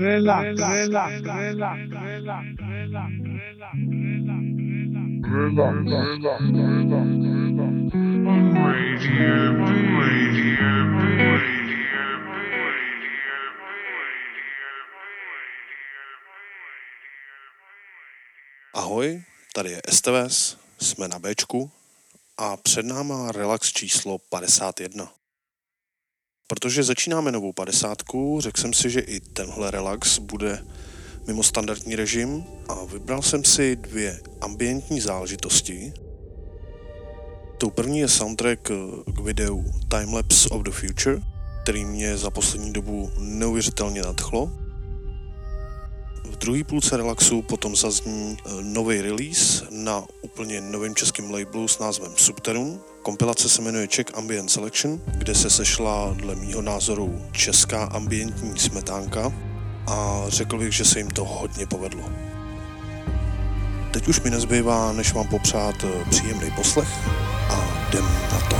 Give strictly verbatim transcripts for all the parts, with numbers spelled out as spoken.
Relax, relax, relax, relax, relax, relax. Ahoj, tady je S T V S, jsme na Béčku a před náma relax číslo padesát jedna. Protože začínáme novou padesátku, řekl jsem si, že i tenhle relax bude mimo standardní režim a vybral jsem si dvě ambientní záležitosti. Tou první je soundtrack k videu Timelapse of the Future, který mě za poslední dobu neuvěřitelně nadchlo. V druhé půlce relaxu potom zazní nový release na úplně novém českém labelu s názvem Subterun. Kompilace se jmenuje Czech Ambient Selection, kde se sešla dle mýho názoru česká ambientní smetánka a řekl bych, že se jim to hodně povedlo. Teď už mi nezbývá, než vám popřát příjemný poslech a jdem na to.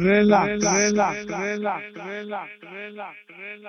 Relax, relax, relax, relax, relax, relax, relax,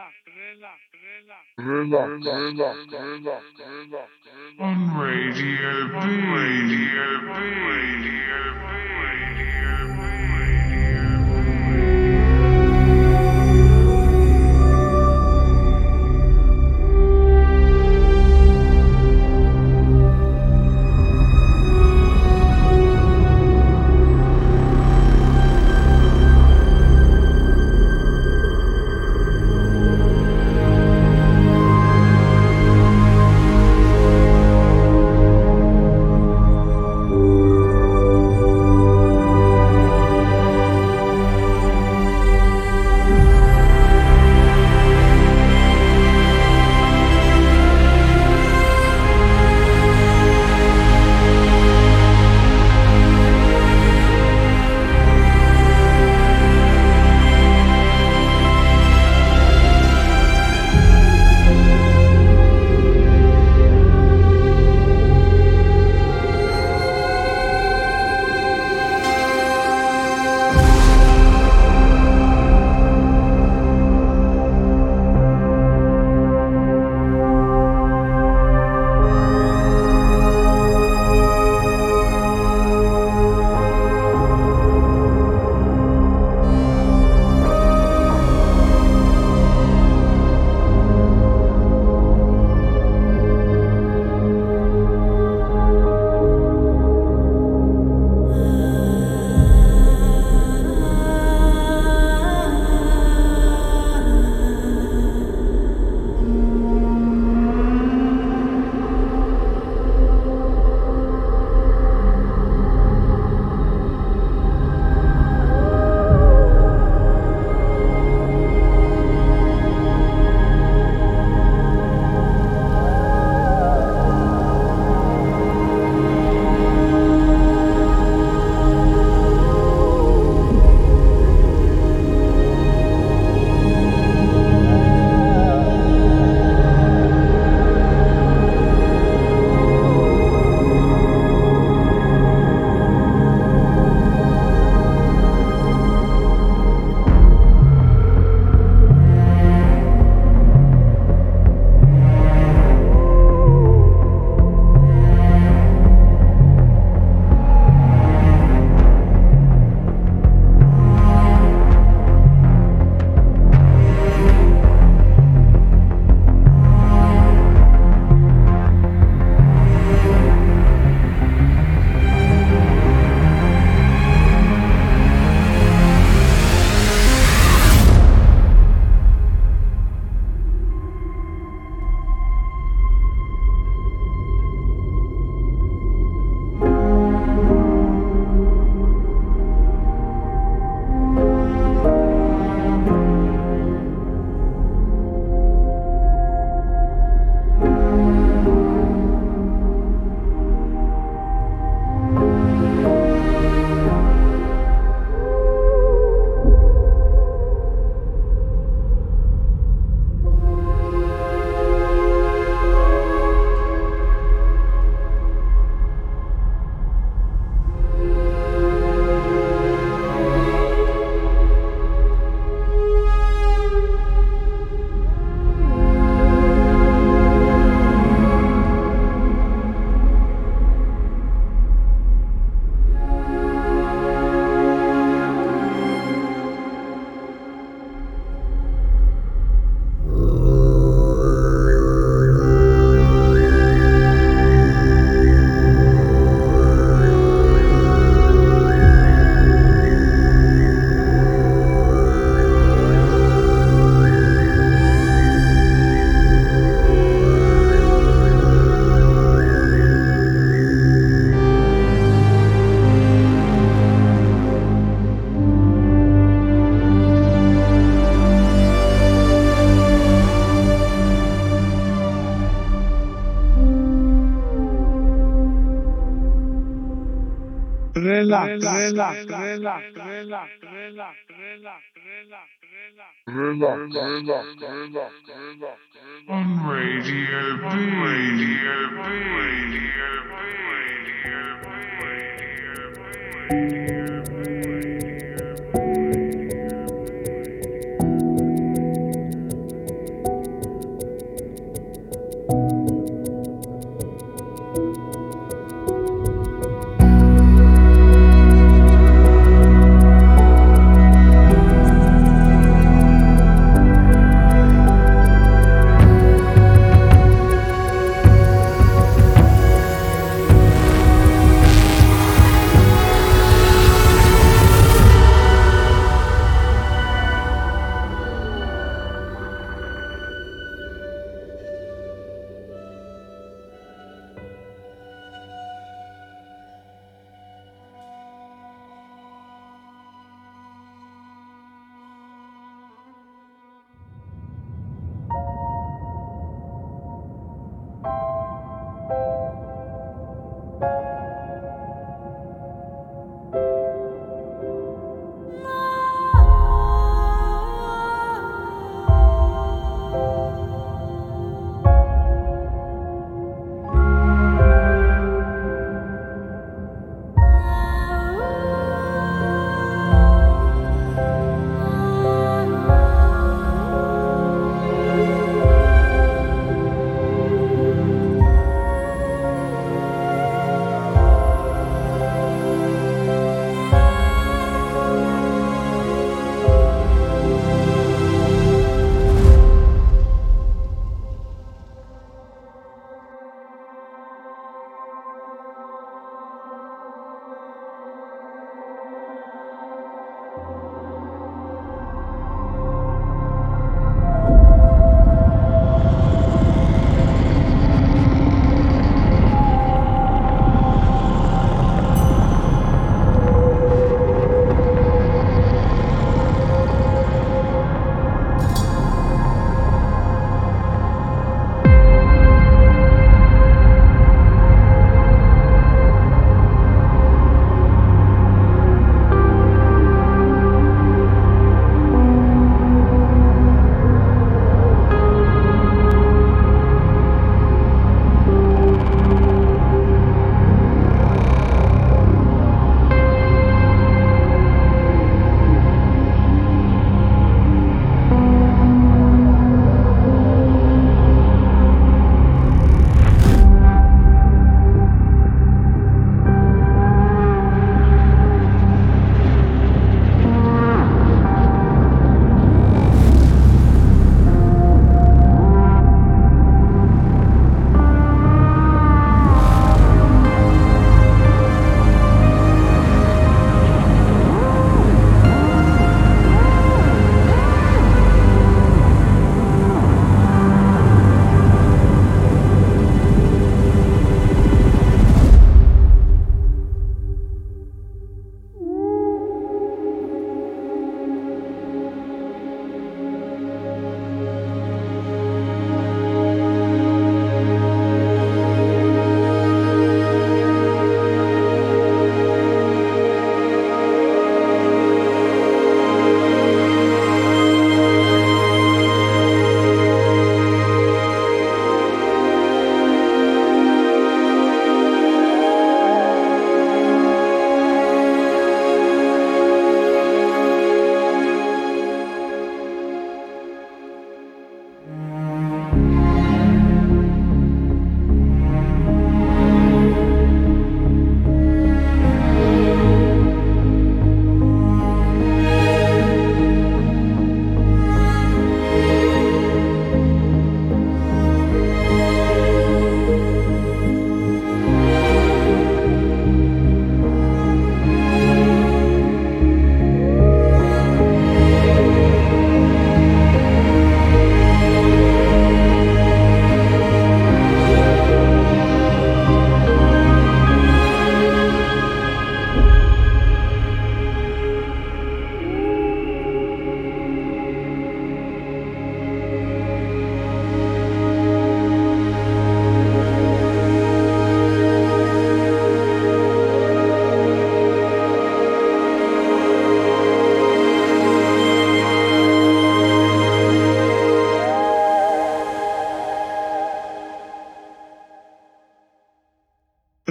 Relax, relax, relax, relax, relax, relax, relax, on Radio B, Radio B, Radio B, Radio B.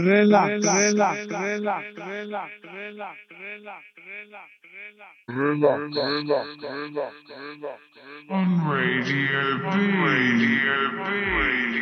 relax, relax, relax, relax, relax, relax, on Radio B, Radio B, Radio B.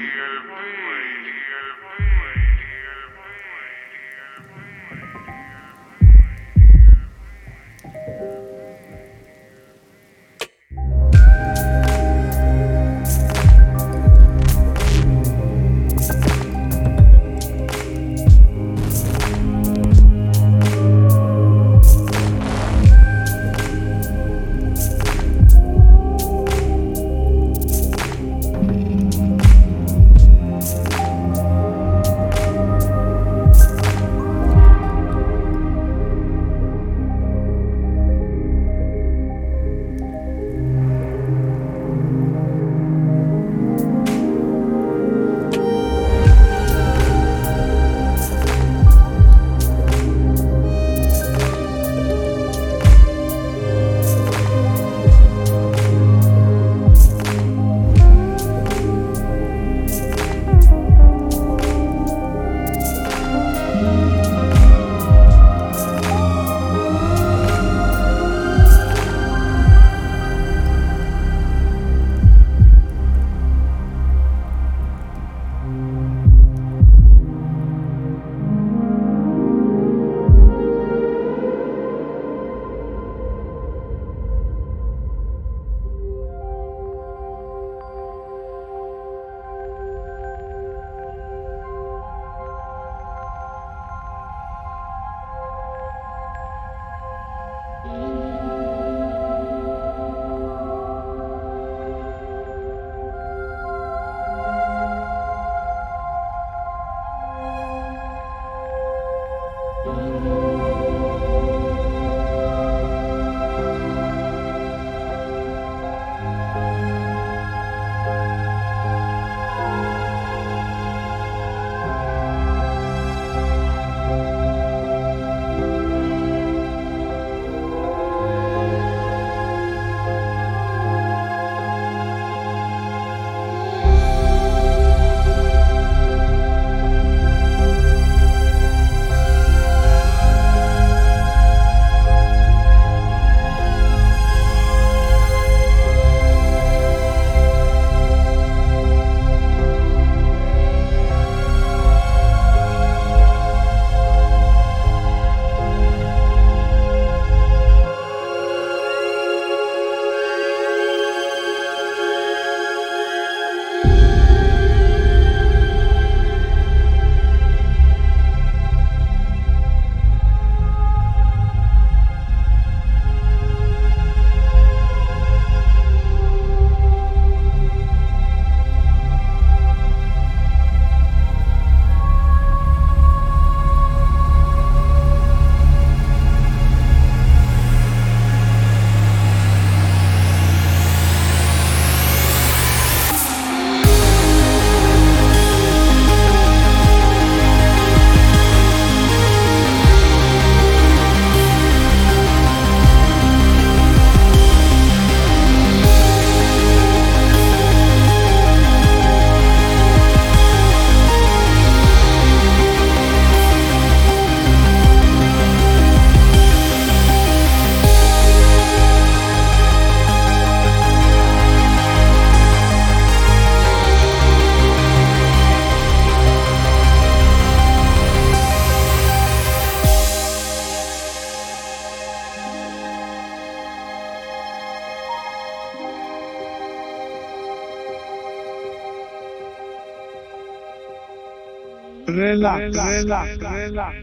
Relax, relax, relax,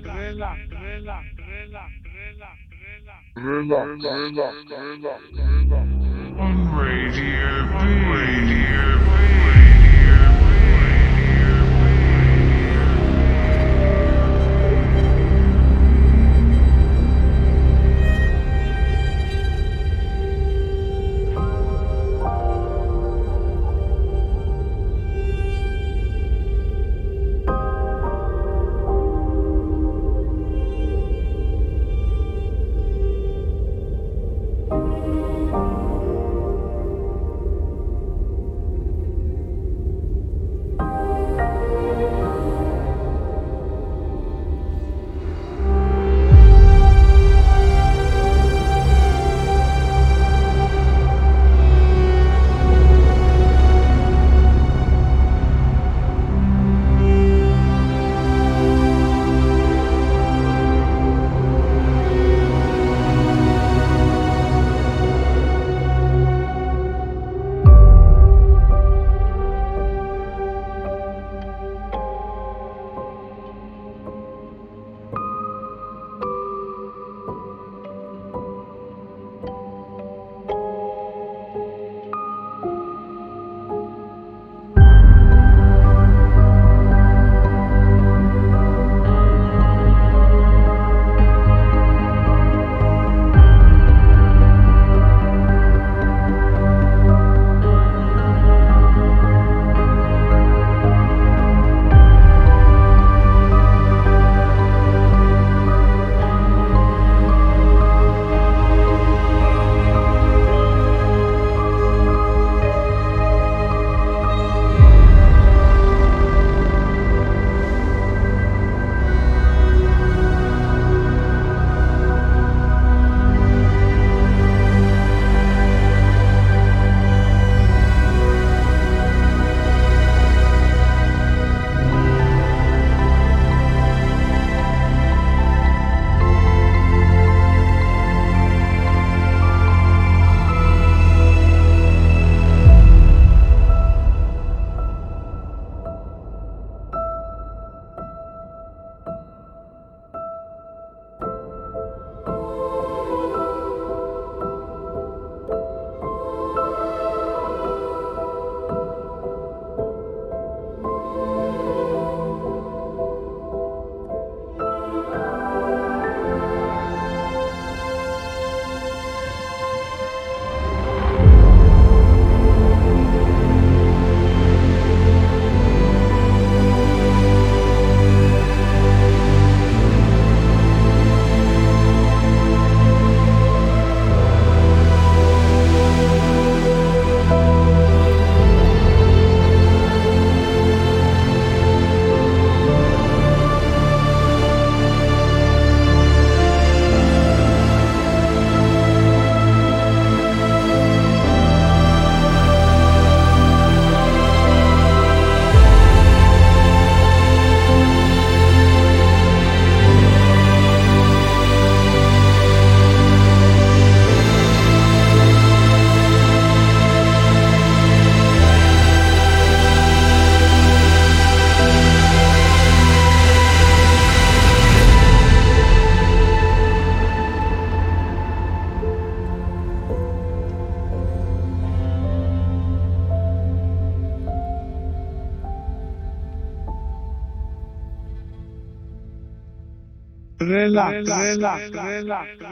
relax, relax, relax, on Radio B, Radio B. Relax, relax, relax, relax, relax, relax, relax,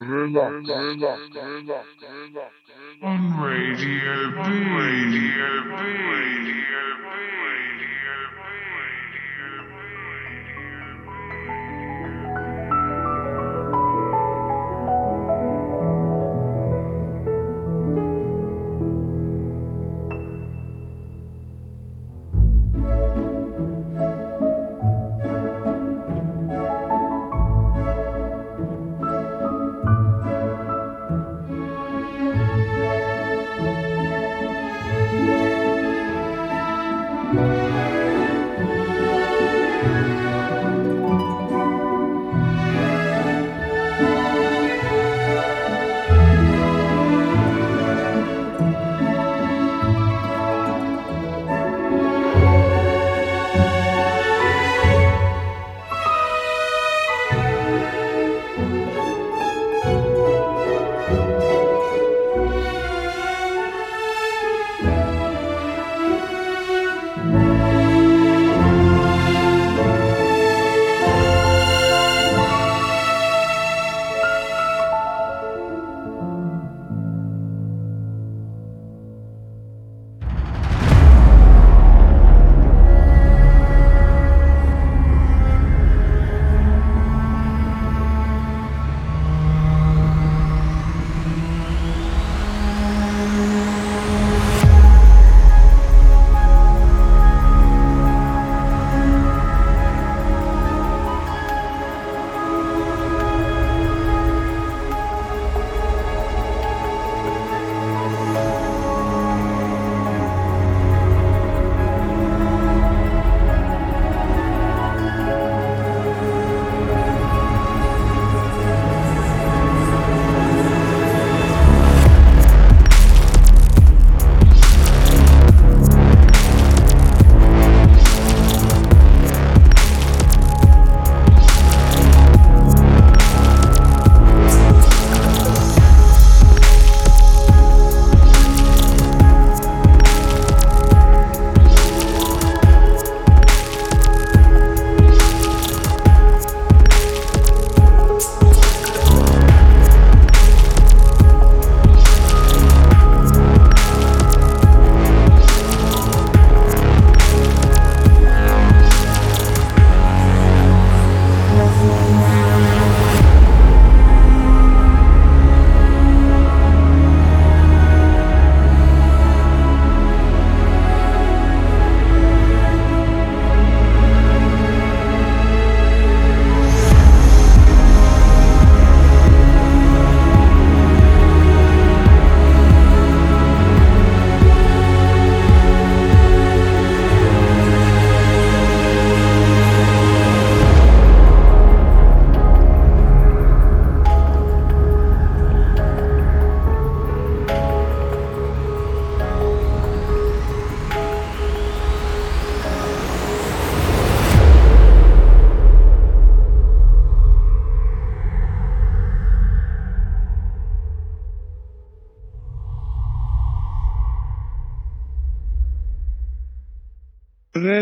relax, relax, relax, relax, relax,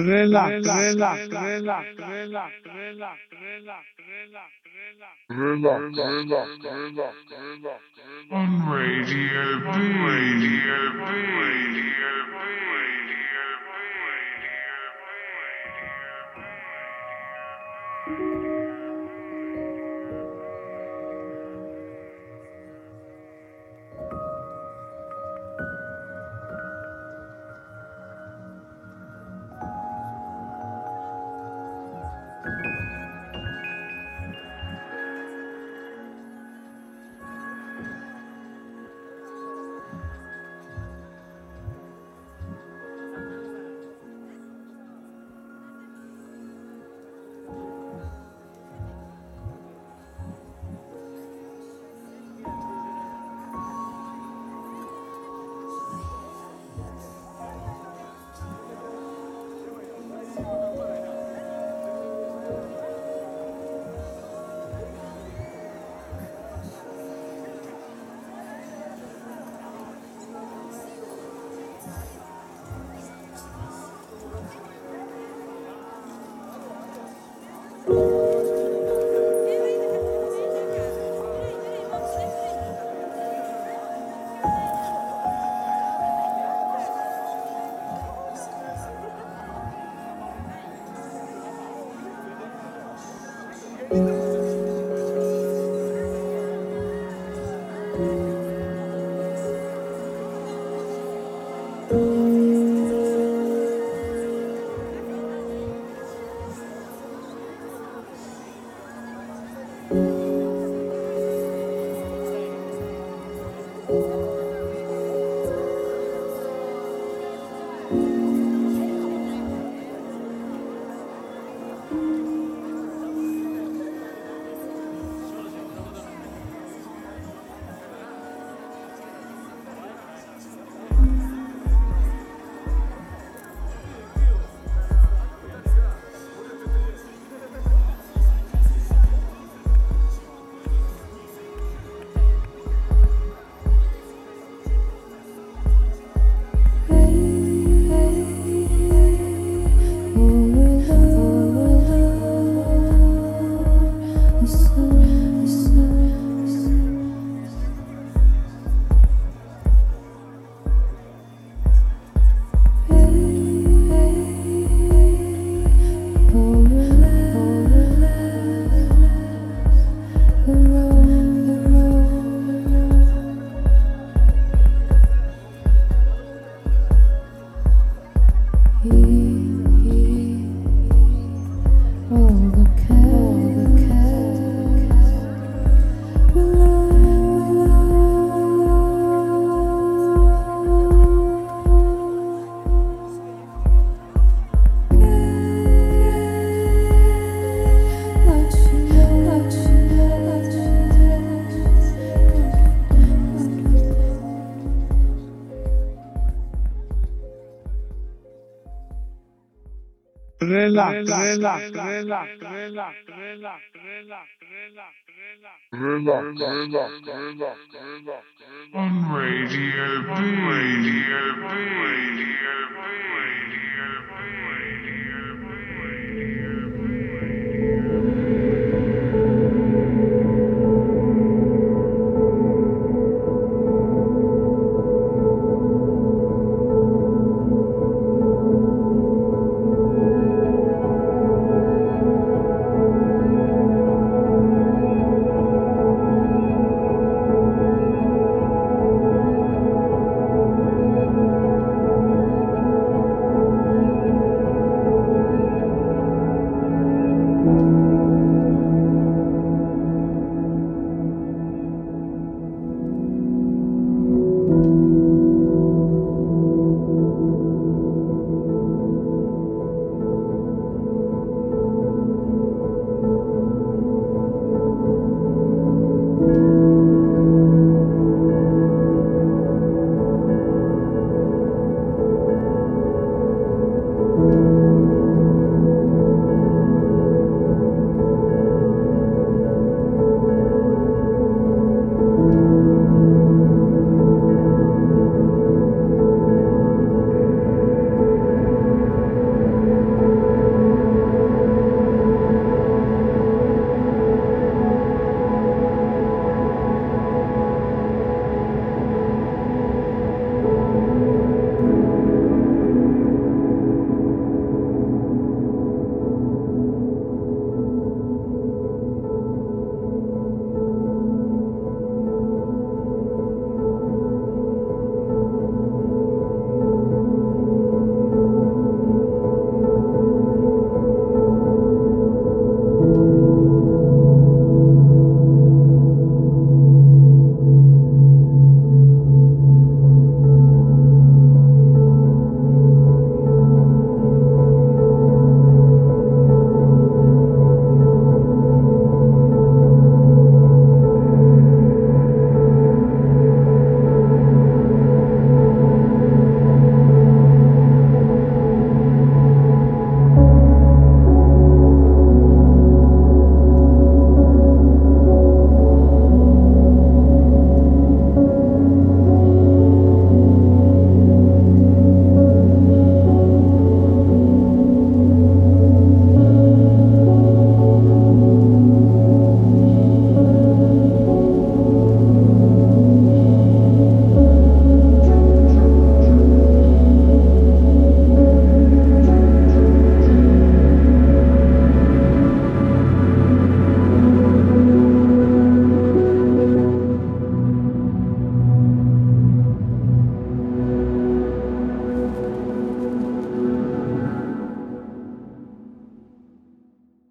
Relax, relax, relax, relax, relax, relax, on Radio B, Radio B, Radio B. Relax, relax, relax, relax, relax, relax, on Radio B, Radio B, Radio B.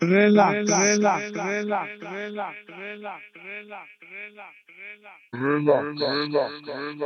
Relax, relax, relax, relax, relax, relax, relax, relax, relax, relax, relax,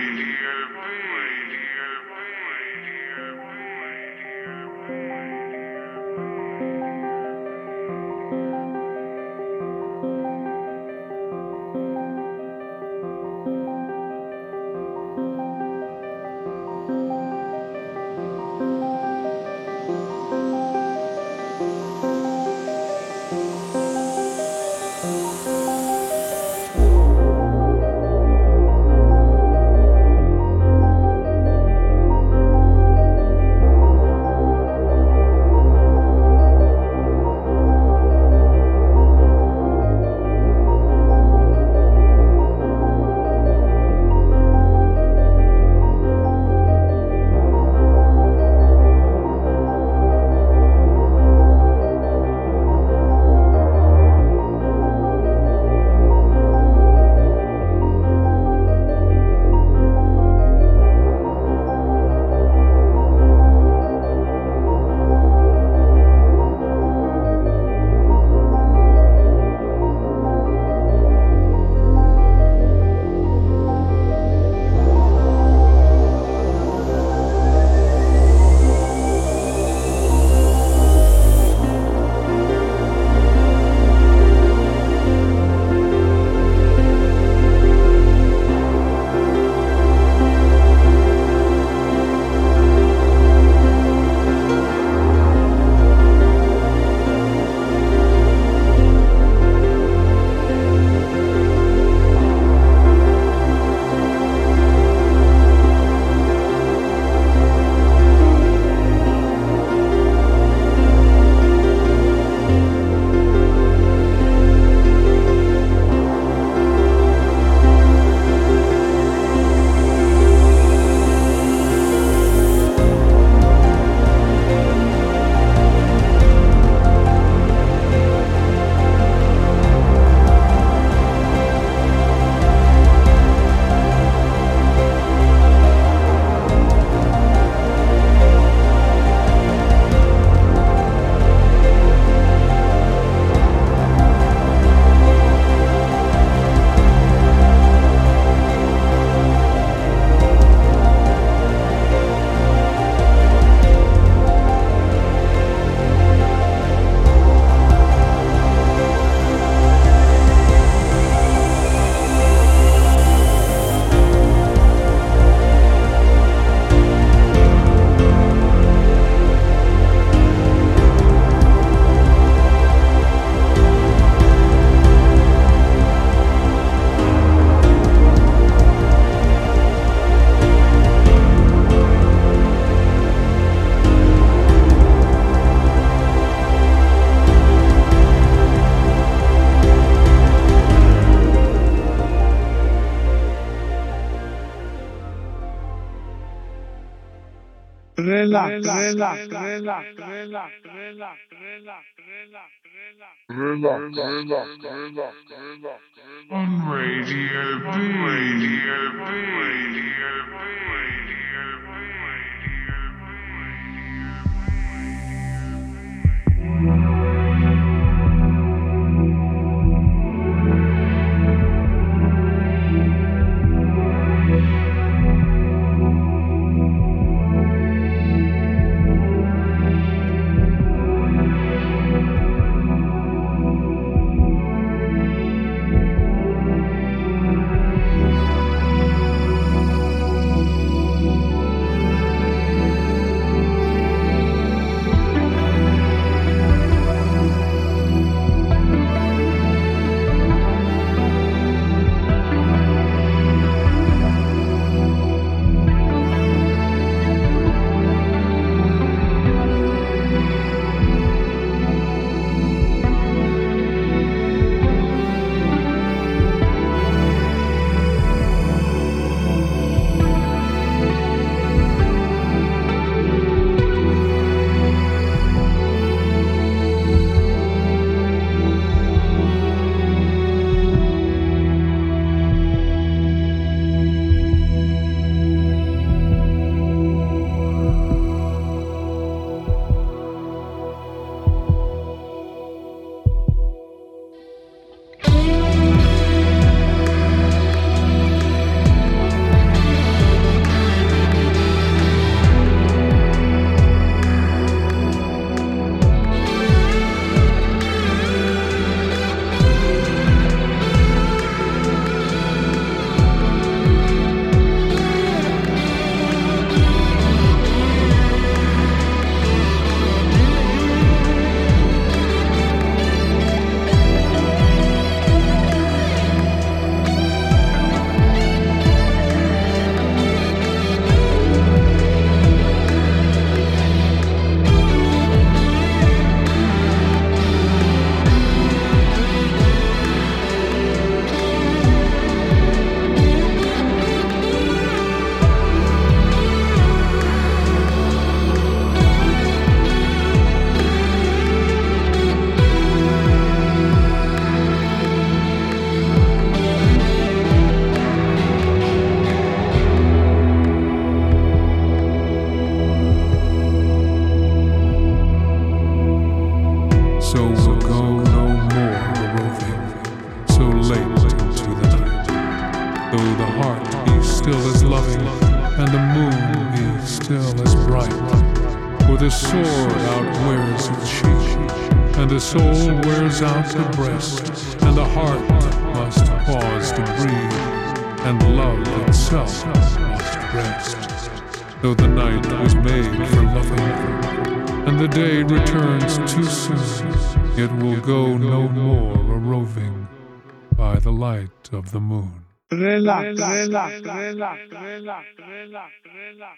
Of the moon. Relax, relax, relax, relax, relax, relax,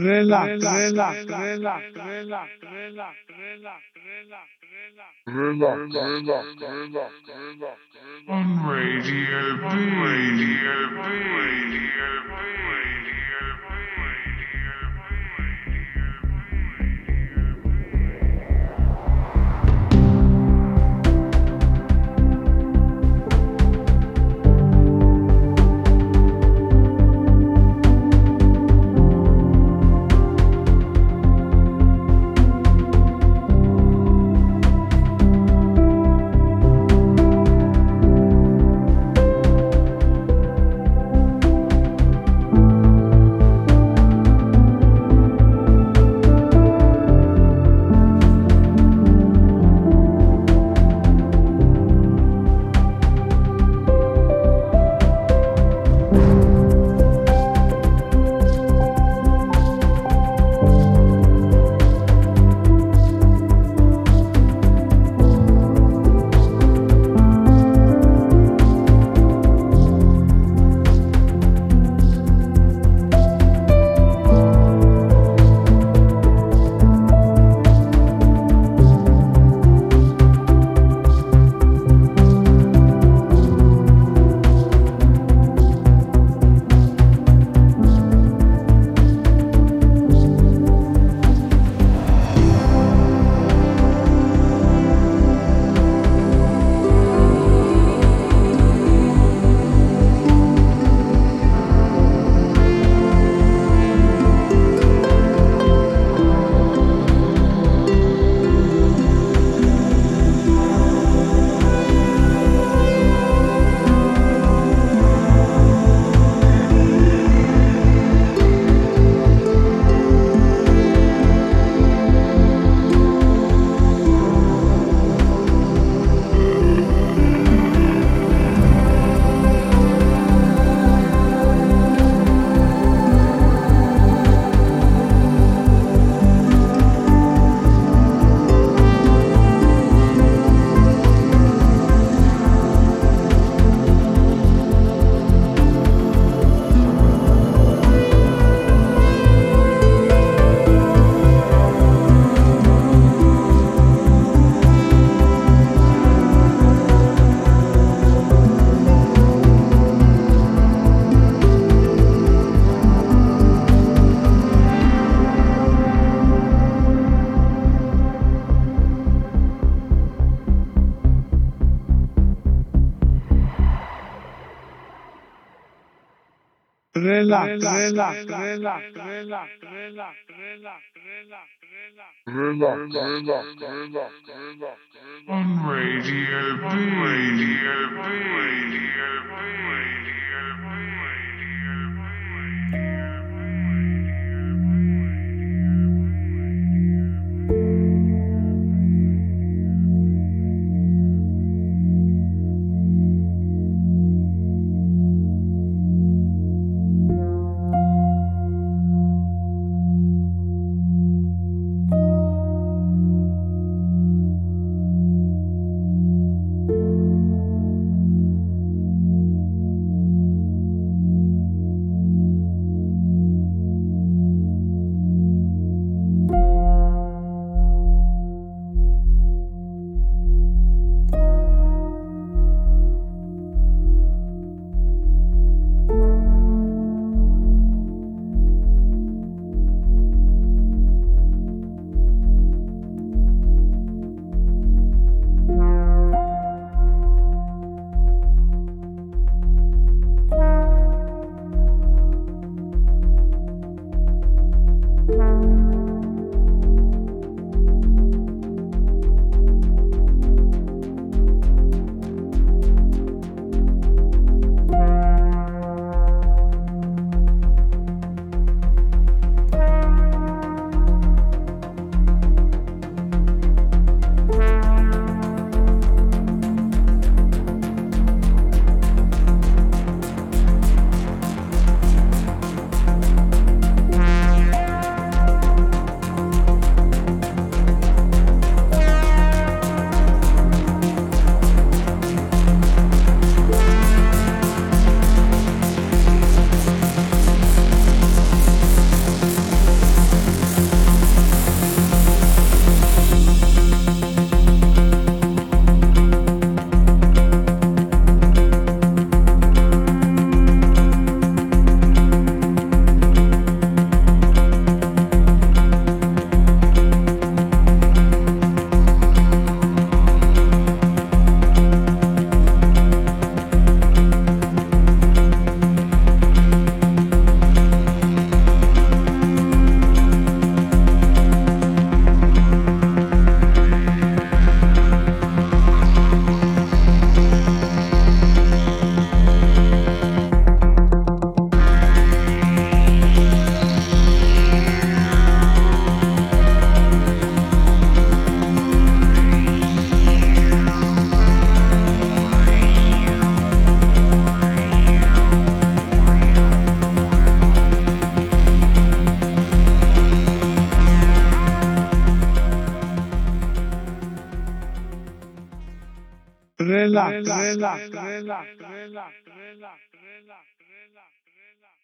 relax, relax, relax, relax, relax, relax, relax, relax, relax, relax, relax, relax,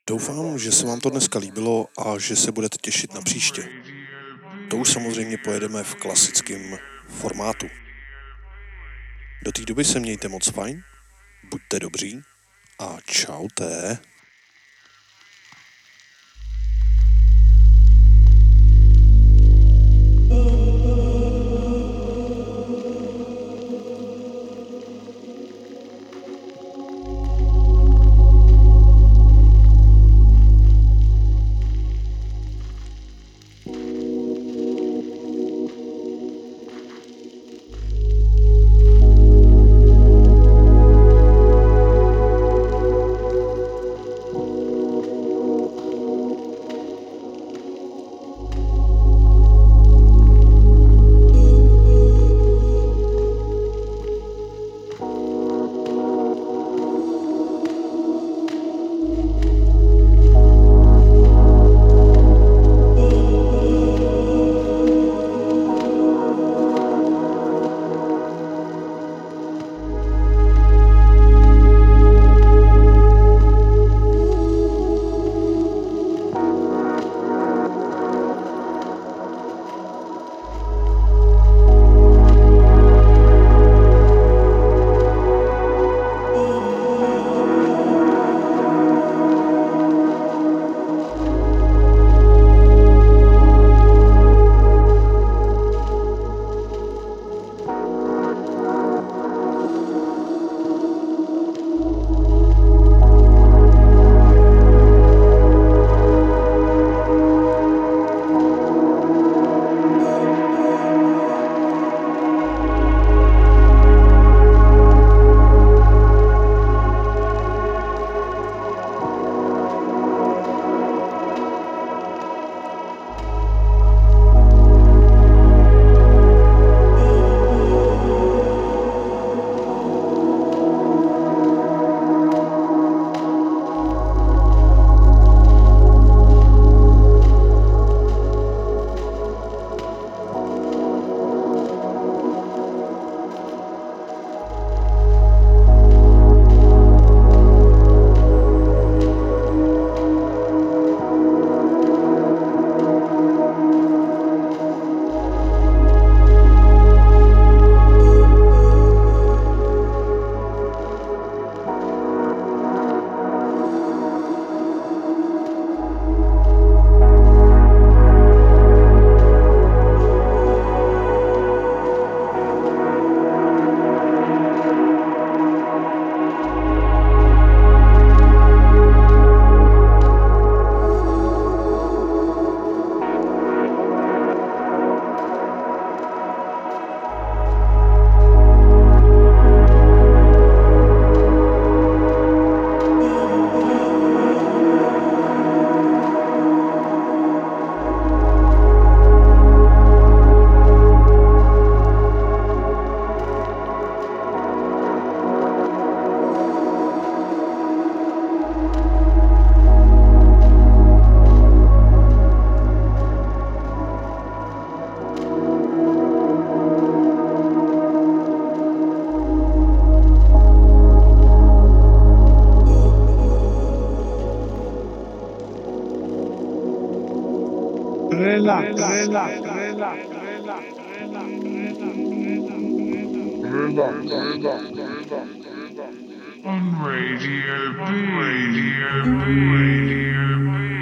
Doufám, že se vám to dneska líbilo a že se budete těšit na příště. To už samozřejmě pojedeme v klasickém formátu. Do té doby se mějte moc fajn, buďte dobří a čaute. Relax, relax, relax, relax, relax, relax,